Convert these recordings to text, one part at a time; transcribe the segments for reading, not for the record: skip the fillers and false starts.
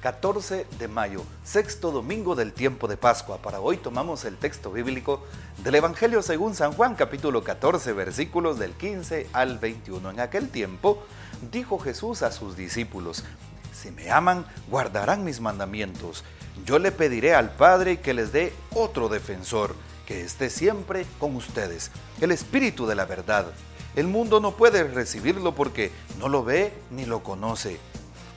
14 de mayo, sexto domingo del tiempo de Pascua. Para hoy tomamos el texto bíblico del Evangelio según San Juan, capítulo 14, versículos del 15 al 21. En aquel tiempo dijo Jesús a sus discípulos: si me aman, guardarán mis mandamientos. Yo le pediré al Padre que les dé otro defensor, que esté siempre con ustedes, el Espíritu de la verdad. El mundo no puede recibirlo porque no lo ve ni lo conoce.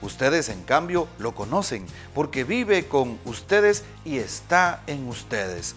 Ustedes, en cambio, lo conocen porque vive con ustedes y está en ustedes.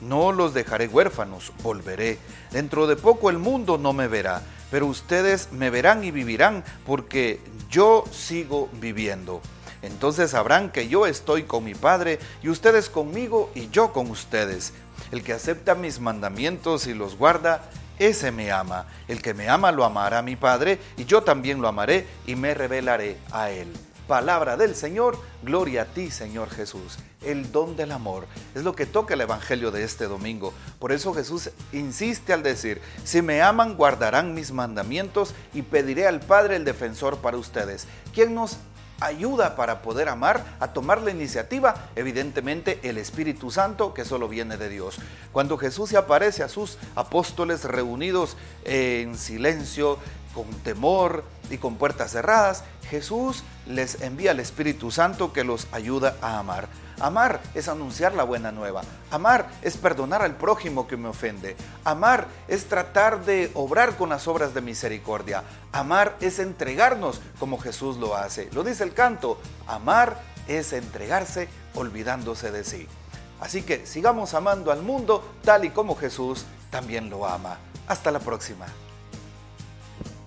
No los dejaré huérfanos, volveré. Dentro de poco el mundo no me verá, pero ustedes me verán y vivirán porque yo sigo viviendo. Entonces sabrán que yo estoy con mi Padre y ustedes conmigo y yo con ustedes. El que acepta mis mandamientos y los guarda, ese me ama. El que me ama lo amará mi Padre, y yo también lo amaré y me revelaré a él. Palabra del Señor, gloria a ti, Señor Jesús. El don del amor es lo que toca el Evangelio de este domingo. Por eso Jesús insiste al decir: si me aman, guardarán mis mandamientos y pediré al Padre el defensor para ustedes. ¿Quién nos ayuda para poder amar, a tomar la iniciativa? Evidentemente, el Espíritu Santo, que solo viene de Dios. Cuando Jesús se aparece a sus apóstoles reunidos en silencio, con temor y con puertas cerradas, Jesús les envía el Espíritu Santo que los ayuda a amar. Amar es anunciar la buena nueva. Amar es perdonar al prójimo que me ofende. Amar es tratar de obrar con las obras de misericordia. Amar es entregarnos como Jesús lo hace. Lo dice el canto: amar es entregarse olvidándose de sí. Así que sigamos amando al mundo tal y como Jesús también lo ama. Hasta la próxima.